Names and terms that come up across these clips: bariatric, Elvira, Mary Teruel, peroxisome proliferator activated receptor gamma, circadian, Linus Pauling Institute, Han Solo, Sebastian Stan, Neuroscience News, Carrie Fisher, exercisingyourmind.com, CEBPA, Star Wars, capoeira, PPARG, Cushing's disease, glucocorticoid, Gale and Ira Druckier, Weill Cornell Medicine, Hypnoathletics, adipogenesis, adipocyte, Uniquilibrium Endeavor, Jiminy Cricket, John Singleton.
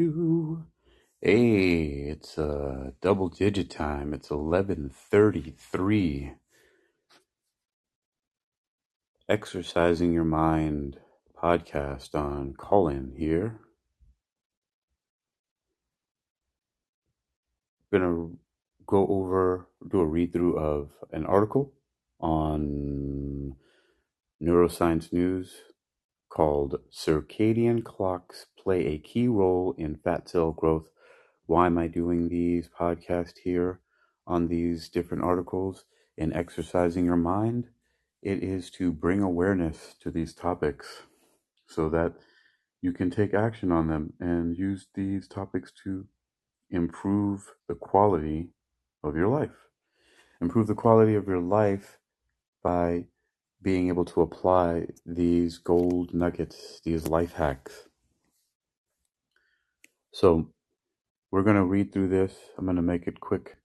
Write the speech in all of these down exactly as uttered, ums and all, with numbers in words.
Hey, it's uh, double digit time. It's eleven thirty-three. Exercising Your Mind podcast on call-in here. I'm going to go over, do a read-through of an article on Neuroscience News called Circadian Clocks Play a Key Role in Fat Cell Growth. Why am I doing these podcasts here on these different articles in Exercising Your Mind? It is to bring awareness to these topics so that you can take action on them and use these topics to improve the quality of your life. Improve the quality of your life by being able to apply these gold nuggets, these life hacks. So we're going to read through this. I'm going to make it quick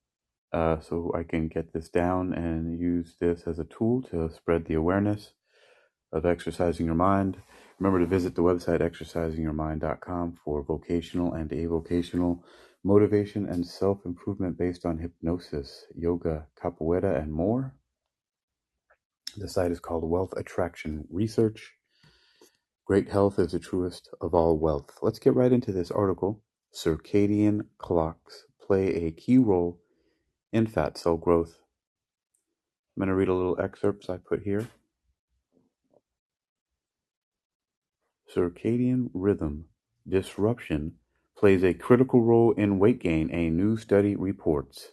uh, so I can get this down and use this as a tool to spread the awareness of Exercising Your Mind. Remember to visit the website exercising your mind dot com for vocational and avocational motivation and self-improvement based on hypnosis, yoga, capoeira, and more. The site is called Wealth Attraction Research. Great health is the truest of all wealth. Let's get right into this article. Circadian clocks play a key role in fat cell growth. I'm going to read a little excerpts I put here. Circadian rhythm disruption plays a critical role in weight gain, a new study reports.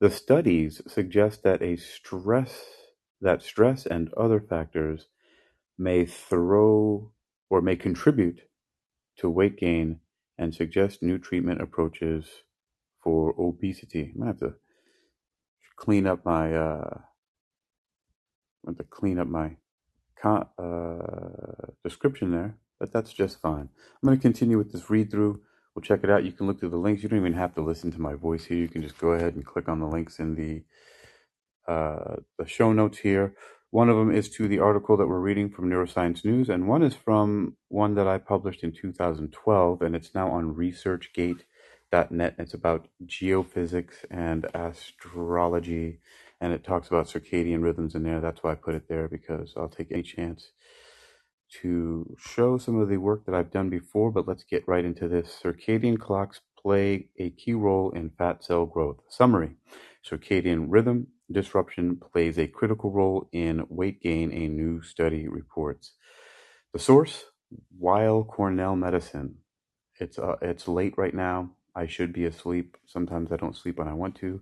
The studies suggest that a stress that stress and other factors may throw or may contribute to weight gain, and suggest new treatment approaches for obesity. I'm gonna have to clean up my. Uh, I'm gonna have to clean up my con- uh, description there, but that's just fine. I'm gonna continue with this read through. We'll check it out. You can look through the links. You don't even have to listen to my voice here. You can just go ahead and click on the links in the uh, the show notes here. One of them is to the article that we're reading from Neuroscience News, and one is from one that I published in two thousand twelve, and it's now on research gate dot net. It's about geophysics and astrology, and it talks about circadian rhythms in there. That's why I put it there, because I'll take any chance to show some of the work that I've done before, but let's get right into this. Circadian clocks play a key role in fat cell growth. Summary. Circadian rhythm disruption plays a critical role in weight gain, a new study reports. The source, Weill Cornell Medicine. It's uh, it's late right now. I should be asleep. Sometimes I don't sleep when I want to.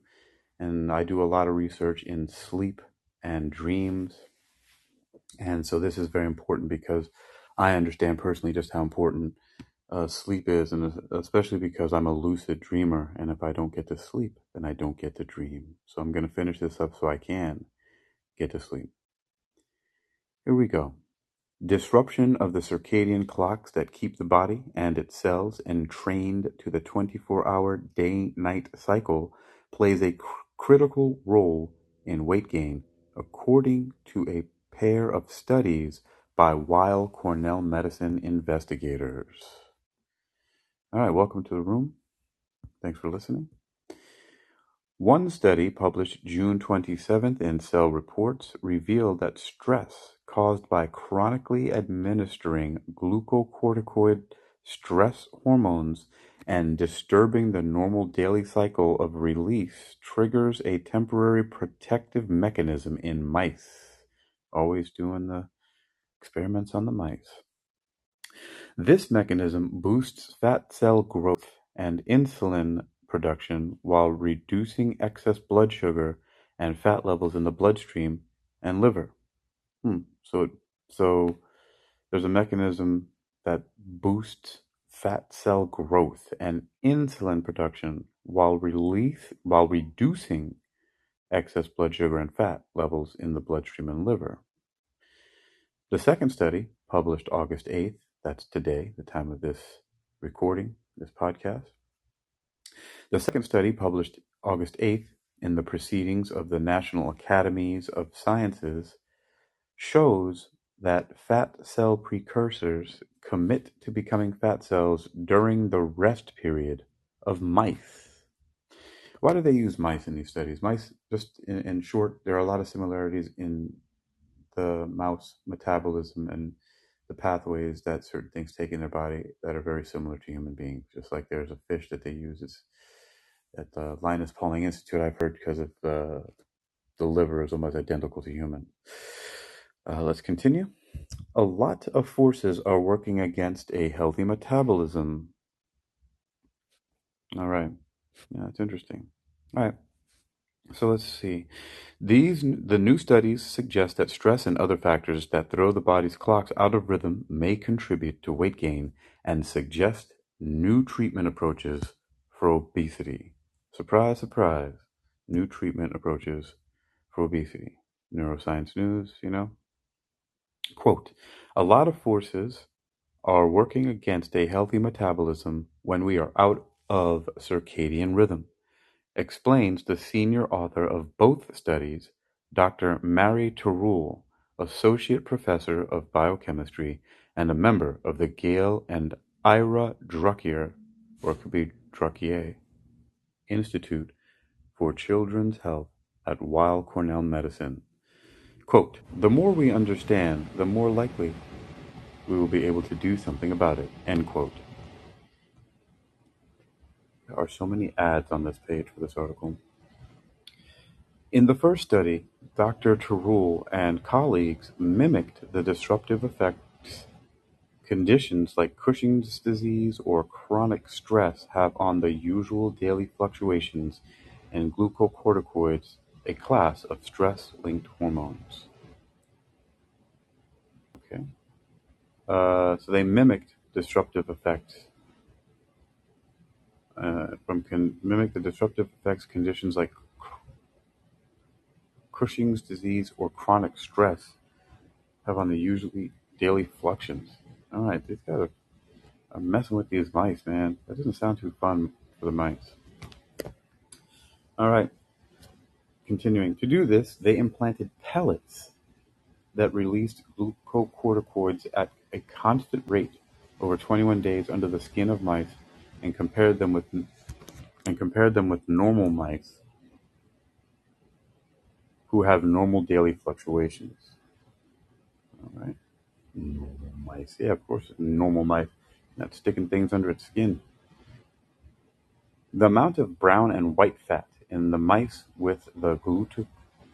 And I do a lot of research in sleep and dreams. And so this is very important because I understand personally just how important uh, sleep is, and especially because I'm a lucid dreamer, and if I don't get to sleep, then I don't get to dream. So I'm going to finish this up so I can get to sleep. Here we go. Disruption of the circadian clocks that keep the body and its cells entrained to the twenty-four hour day-night cycle plays a cr- critical role in weight gain, according to a pair of studies by Weill Cornell Medicine investigators. All right, welcome to the room. Thanks for listening. One study published June twenty-seventh in Cell Reports revealed that stress caused by chronically administering glucocorticoid stress hormones and disturbing the normal daily cycle of release triggers a temporary protective mechanism in mice. Always doing the experiments on the mice. This mechanism boosts fat cell growth and insulin production while reducing excess blood sugar and fat levels in the bloodstream and liver. Hmm. So, so there's a mechanism that boosts fat cell growth and insulin production while release while reducing excess blood sugar and fat levels in the bloodstream and liver. The second study, published August eighth, that's today, the time of this recording, this podcast. The second study, published August eighth in the Proceedings of the National Academies of Sciences, shows that fat cell precursors commit to becoming fat cells during the rest period of mice. Why do they use mice in these studies? Mice, just in, in short, there are a lot of similarities in the mouse metabolism and the pathways that certain things take in their body that are very similar to human beings. Just like there's a fish that they use, it's at the Linus Pauling Institute, I've heard, because of the, the liver is almost identical to human. Uh, let's continue. A lot of forces are working against a healthy metabolism. All right. Yeah, that's interesting. All right. So let's see. These the new studies suggest that stress and other factors that throw the body's clocks out of rhythm may contribute to weight gain and suggest new treatment approaches for obesity. Surprise, surprise. New treatment approaches for obesity. Neuroscience News, you know. Quote, a lot of forces are working against a healthy metabolism when we are out of circadian rhythm, explains the senior author of both studies, Doctor Mary Teruel, associate professor of biochemistry and a member of the Gale and Ira Druckier, or it could be Druckier, Institute for Children's Health at Weill Cornell Medicine. Quote, the more we understand, the more likely we will be able to do something about it, end quote. There are so many ads on this page for this article. In the first study, Doctor Teruel and colleagues mimicked the disruptive effects conditions like Cushing's disease or chronic stress have on the usual daily fluctuations in glucocorticoids, a class of stress-linked hormones. Okay. Uh, so they mimicked disruptive effects. Uh, from can mimic the disruptive effects conditions like Cushing's disease or chronic stress have on the usually daily fluctions. All right, these guys are, are messing with these mice, man. That doesn't sound too fun for the mice. All right. Continuing, to do this, they implanted pellets that released glucocorticoids at a constant rate over twenty-one days under the skin of mice, and compared them with and compared them with normal mice who have normal daily fluctuations. All right, normal mice. Yeah, of course, normal mice, not sticking things under its skin. The amount of brown and white fat in the mice with the glu-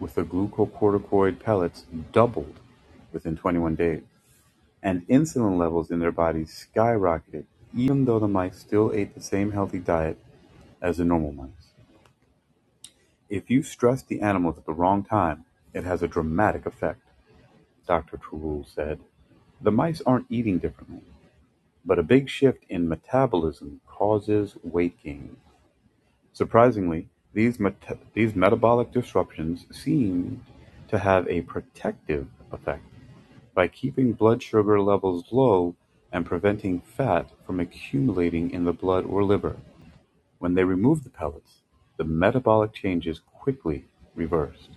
with the glucocorticoid pellets doubled within twenty-one days, and insulin levels in their bodies skyrocketed, even though the mice still ate the same healthy diet as the normal mice. If you stress the animals at the wrong time, it has a dramatic effect, Doctor Teruel said. The mice aren't eating differently, but a big shift in metabolism causes weight gain. Surprisingly, These, met- these metabolic disruptions seem to have a protective effect by keeping blood sugar levels low and preventing fat from accumulating in the blood or liver. When they removed the pellets, the metabolic changes quickly reversed.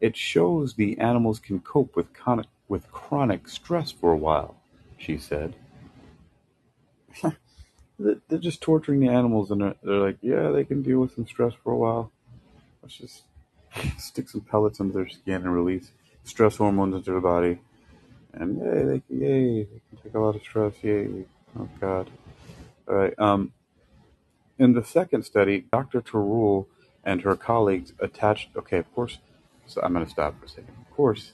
It shows the animals can cope with chronic, with chronic stress for a while, she said. They're just torturing the animals, and they're, they're like, yeah, they can deal with some stress for a while. Let's just stick some pellets under their skin and release stress hormones into their body. And yay, they can, yay, they can take a lot of stress, yay. Oh, God. All right. Um, in the second study, Doctor Teruel and her colleagues attached, okay, of course, so I'm going to stop for a second. Of course,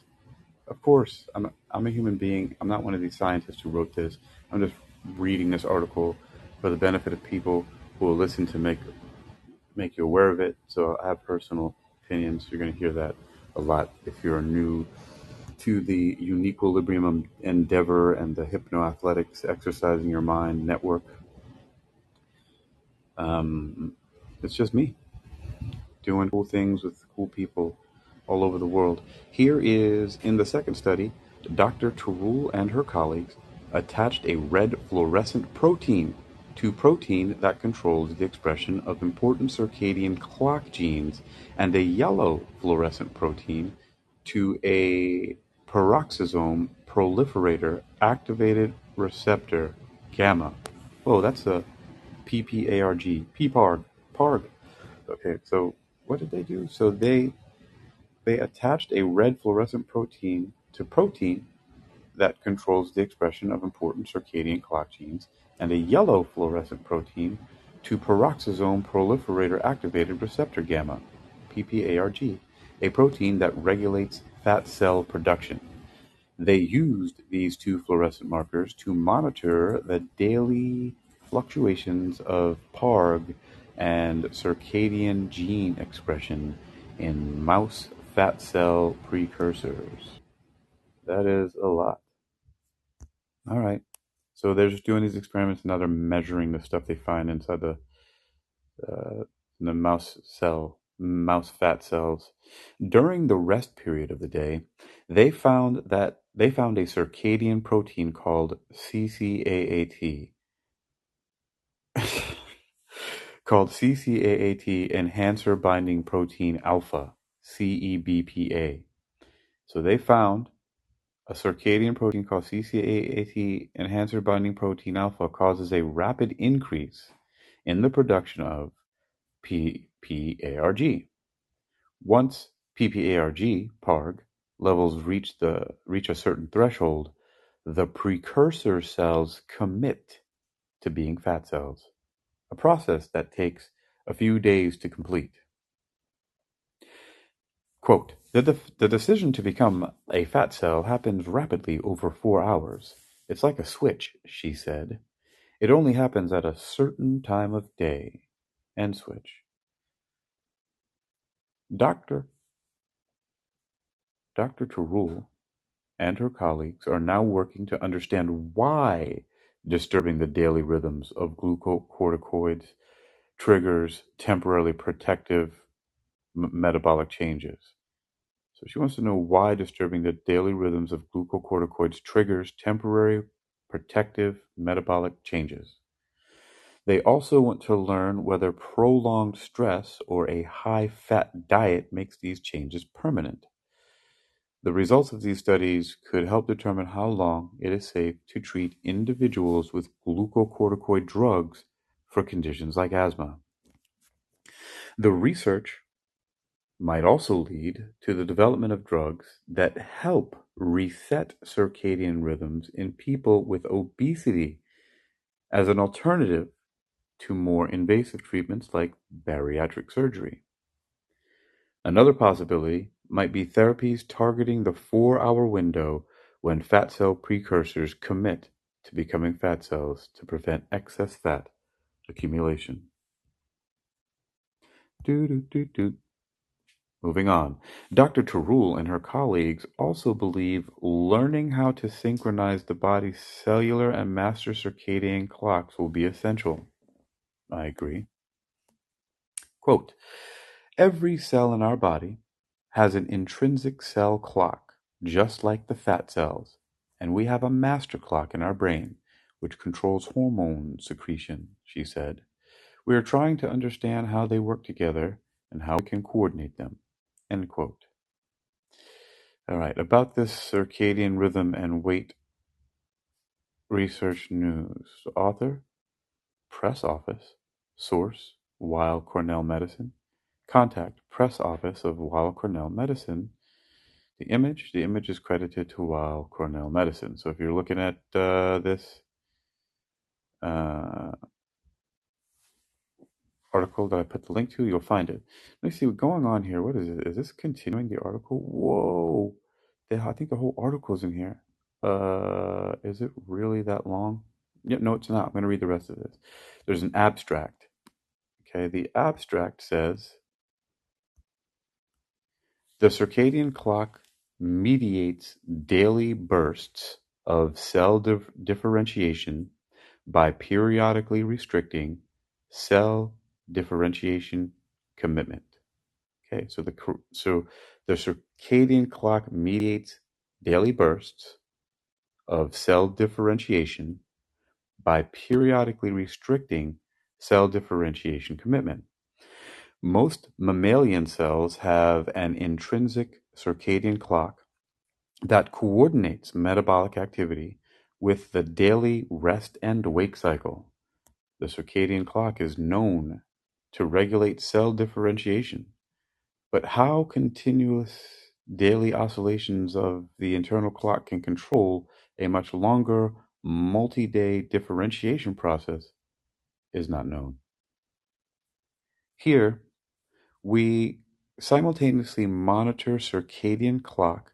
of course, I'm, I'm a human being. I'm not one of these scientists who wrote this. I'm just reading this article for the benefit of people who will listen to make make you aware of it. So I have personal opinions. You're going to hear that a lot if you're new to the Uniquilibrium Endeavor and the Hypnoathletics, Exercising Your Mind network. Um, it's just me doing cool things with cool people all over the world. Here is, in the second study, Doctor Teruel and her colleagues attached a red fluorescent protein to protein that controls the expression of important circadian clock genes, and a yellow fluorescent protein to a peroxisome proliferator activated receptor gamma. Oh, that's a P P A R G, P PARG, PARG. Okay, so what did they do? So they they attached a red fluorescent protein to protein that controls the expression of important circadian clock genes, and a yellow fluorescent protein to peroxisome proliferator activated receptor gamma, P PARG, a protein that regulates fat cell production. They used these two fluorescent markers to monitor the daily fluctuations of PARG and circadian gene expression in mouse fat cell precursors. That is a lot. All right. So they're just doing these experiments, and now they're measuring the stuff they find inside the uh, in the mouse cell, mouse fat cells. During the rest period of the day, they found that they found a circadian protein called C C A A T. Called C C A A T enhancer binding protein alpha, C E B P A. So they found a circadian protein called C C A A T enhancer binding protein alpha causes a rapid increase in the production of P PARG. Once P PARG, PARG, levels reach the reach a certain threshold, the precursor cells commit to being fat cells, a process that takes a few days to complete. Quote, the, de- the decision to become a fat cell happens rapidly over four hours. It's like a switch, she said. It only happens at a certain time of day. End switch. Doctor Dr. Teruel and her colleagues are now working to understand why disturbing the daily rhythms of glucocorticoids triggers temporarily protective m- metabolic changes. So she wants to know why disturbing the daily rhythms of glucocorticoids triggers temporary protective metabolic changes. They also want to learn whether prolonged stress or a high-fat diet makes these changes permanent. The results of these studies could help determine how long it is safe to treat individuals with glucocorticoid drugs for conditions like asthma. The research might also lead to the development of drugs that help reset circadian rhythms in people with obesity as an alternative to more invasive treatments like bariatric surgery. Another possibility might be therapies targeting the four-hour window when fat cell precursors commit to becoming fat cells to prevent excess fat accumulation. Doo-doo-doo-doo. Moving on, Doctor Teruel and her colleagues also believe learning how to synchronize the body's cellular and master circadian clocks will be essential. I agree. Quote, every cell in our body has an intrinsic cell clock, just like the fat cells, and we have a master clock in our brain, which controls hormone secretion, she said. We are trying to understand how they work together and how we can coordinate them, end quote. All right, about this circadian rhythm and weight, Research News. Author, Press Office. Source, Weill Cornell Medicine. Contact Press Office of Weill Cornell Medicine. The image, the image is credited to Weill Cornell Medicine. So if you're looking at uh, this uh, article that I put the link to, you'll find it. Let me see what's going on here. What is it? Is this continuing the article? Whoa! I think the whole article is in here. Uh, is it really that long? Yep, no, it's not. I'm going to read the rest of this. There's an abstract. Okay, the abstract says, the circadian clock mediates daily bursts of cell dif- differentiation by periodically restricting cell differentiation commitment. Okay, so the so the circadian clock mediates daily bursts of cell differentiation by periodically restricting cell differentiation commitment. Most mammalian cells have an intrinsic circadian clock that coordinates metabolic activity with the daily rest and wake cycle. The circadian clock is known to regulate cell differentiation, but how continuous daily oscillations of the internal clock can control a much longer multi-day differentiation process is not known. Here, we simultaneously monitor circadian clock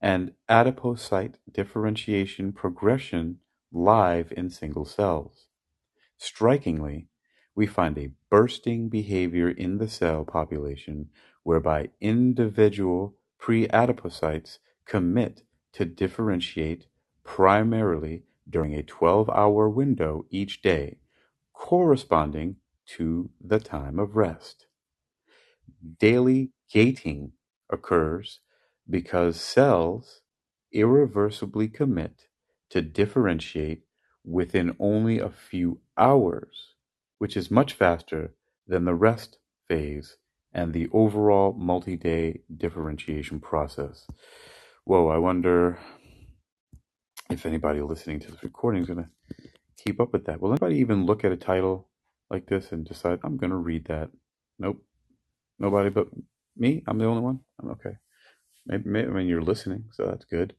and adipocyte differentiation progression live in single cells. Strikingly, we find a bursting behavior in the cell population whereby individual pre-adipocytes commit to differentiate primarily during a twelve-hour window each day, corresponding to the time of rest. Daily gating occurs because cells irreversibly commit to differentiate within only a few hours, which is much faster than the rest phase and the overall multi-day differentiation process. Whoa, I wonder if anybody listening to this recording is going to keep up with that. Will anybody even look at a title like this and decide, I'm going to read that? Nope. Nobody but me? I'm the only one? I'm okay. Maybe, maybe, I mean, you're listening, so that's good.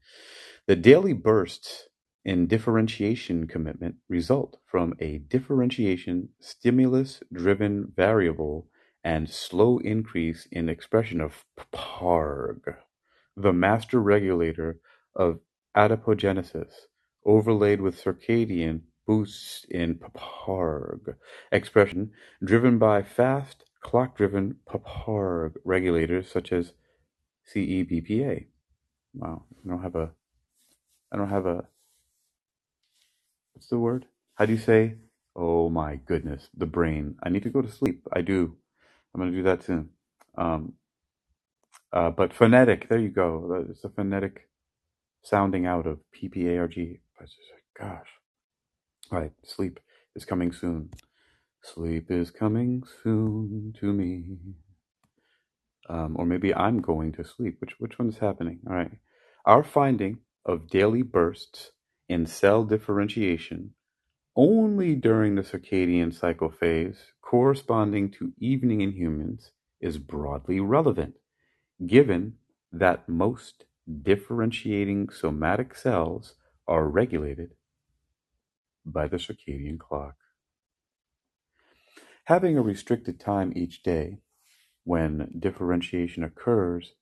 The daily bursts in differentiation commitment result from a differentiation stimulus-driven variable and slow increase in expression of P P A R G, the master regulator of adipogenesis, overlaid with circadian boosts in P P A R G expression driven by fast clock-driven P P A R G regulators such as C E B P A. Wow, I don't have a, I don't have a, what's the word? How do you say? Oh my goodness, the brain. I need to go to sleep. I do. I'm going to do that soon. Um, uh, but phonetic, there you go. It's a phonetic sounding out of P P A R G. Gosh. All right, sleep is coming soon. Sleep is coming soon to me. Um, or maybe I'm going to sleep. Which which one is happening? All right. Our finding of daily bursts in cell differentiation only during the circadian cycle phase corresponding to evening in humans is broadly relevant, given that most differentiating somatic cells are regulated by the circadian clock. Having a restricted time each day when differentiation occurs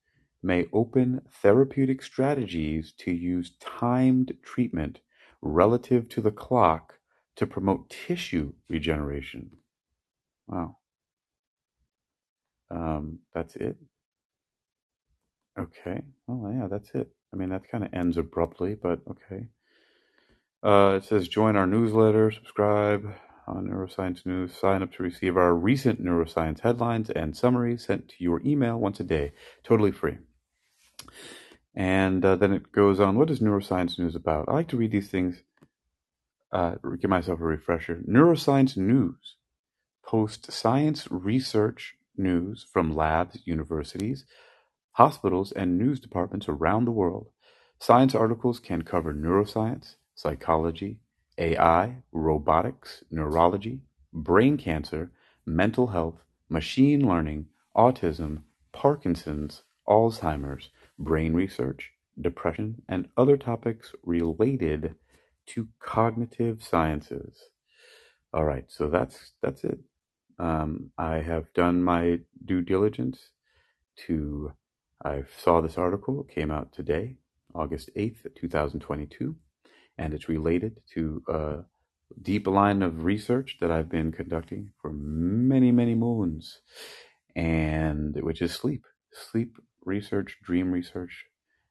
may open therapeutic strategies to use timed treatment relative to the clock to promote tissue regeneration. Wow. Um, that's it. Okay. Well, yeah, that's it. I mean, that kind of ends abruptly, but okay. Uh, it says, join our newsletter, subscribe on Neuroscience News, sign up to receive our recent neuroscience headlines and summaries sent to your email once a day, totally free. And uh, then it goes on, what is Neuroscience News about? I like to read these things, uh, give myself a refresher. Neuroscience News posts science research news from labs, universities, hospitals, and news departments around the world. Science articles can cover neuroscience, psychology, A I, robotics, neurology, brain cancer, mental health, machine learning, autism, Parkinson's, Alzheimer's, brain research, depression, and other topics related to cognitive sciences. All right, so that's that's it. Um, I have done my due diligence to, I saw this article, it came out today, August eighth, twenty twenty-two. And it's related to a deep line of research that I've been conducting for many, many moons, and which is sleep, sleep research, dream research,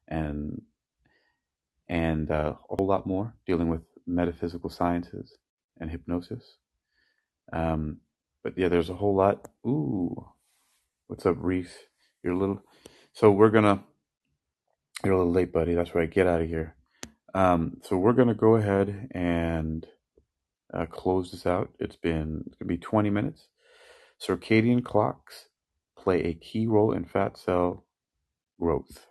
and and uh, a whole lot more dealing with metaphysical sciences and hypnosis. Um, but yeah, there's a whole lot. Ooh, what's up, Reese? You're a little. So we're gonna. You're a little late, buddy. That's right. Get out of here. Um, so we're going to go ahead and uh, close this out. It's been it's going to be twenty minutes. Circadian clocks play a key role in fat cell growth.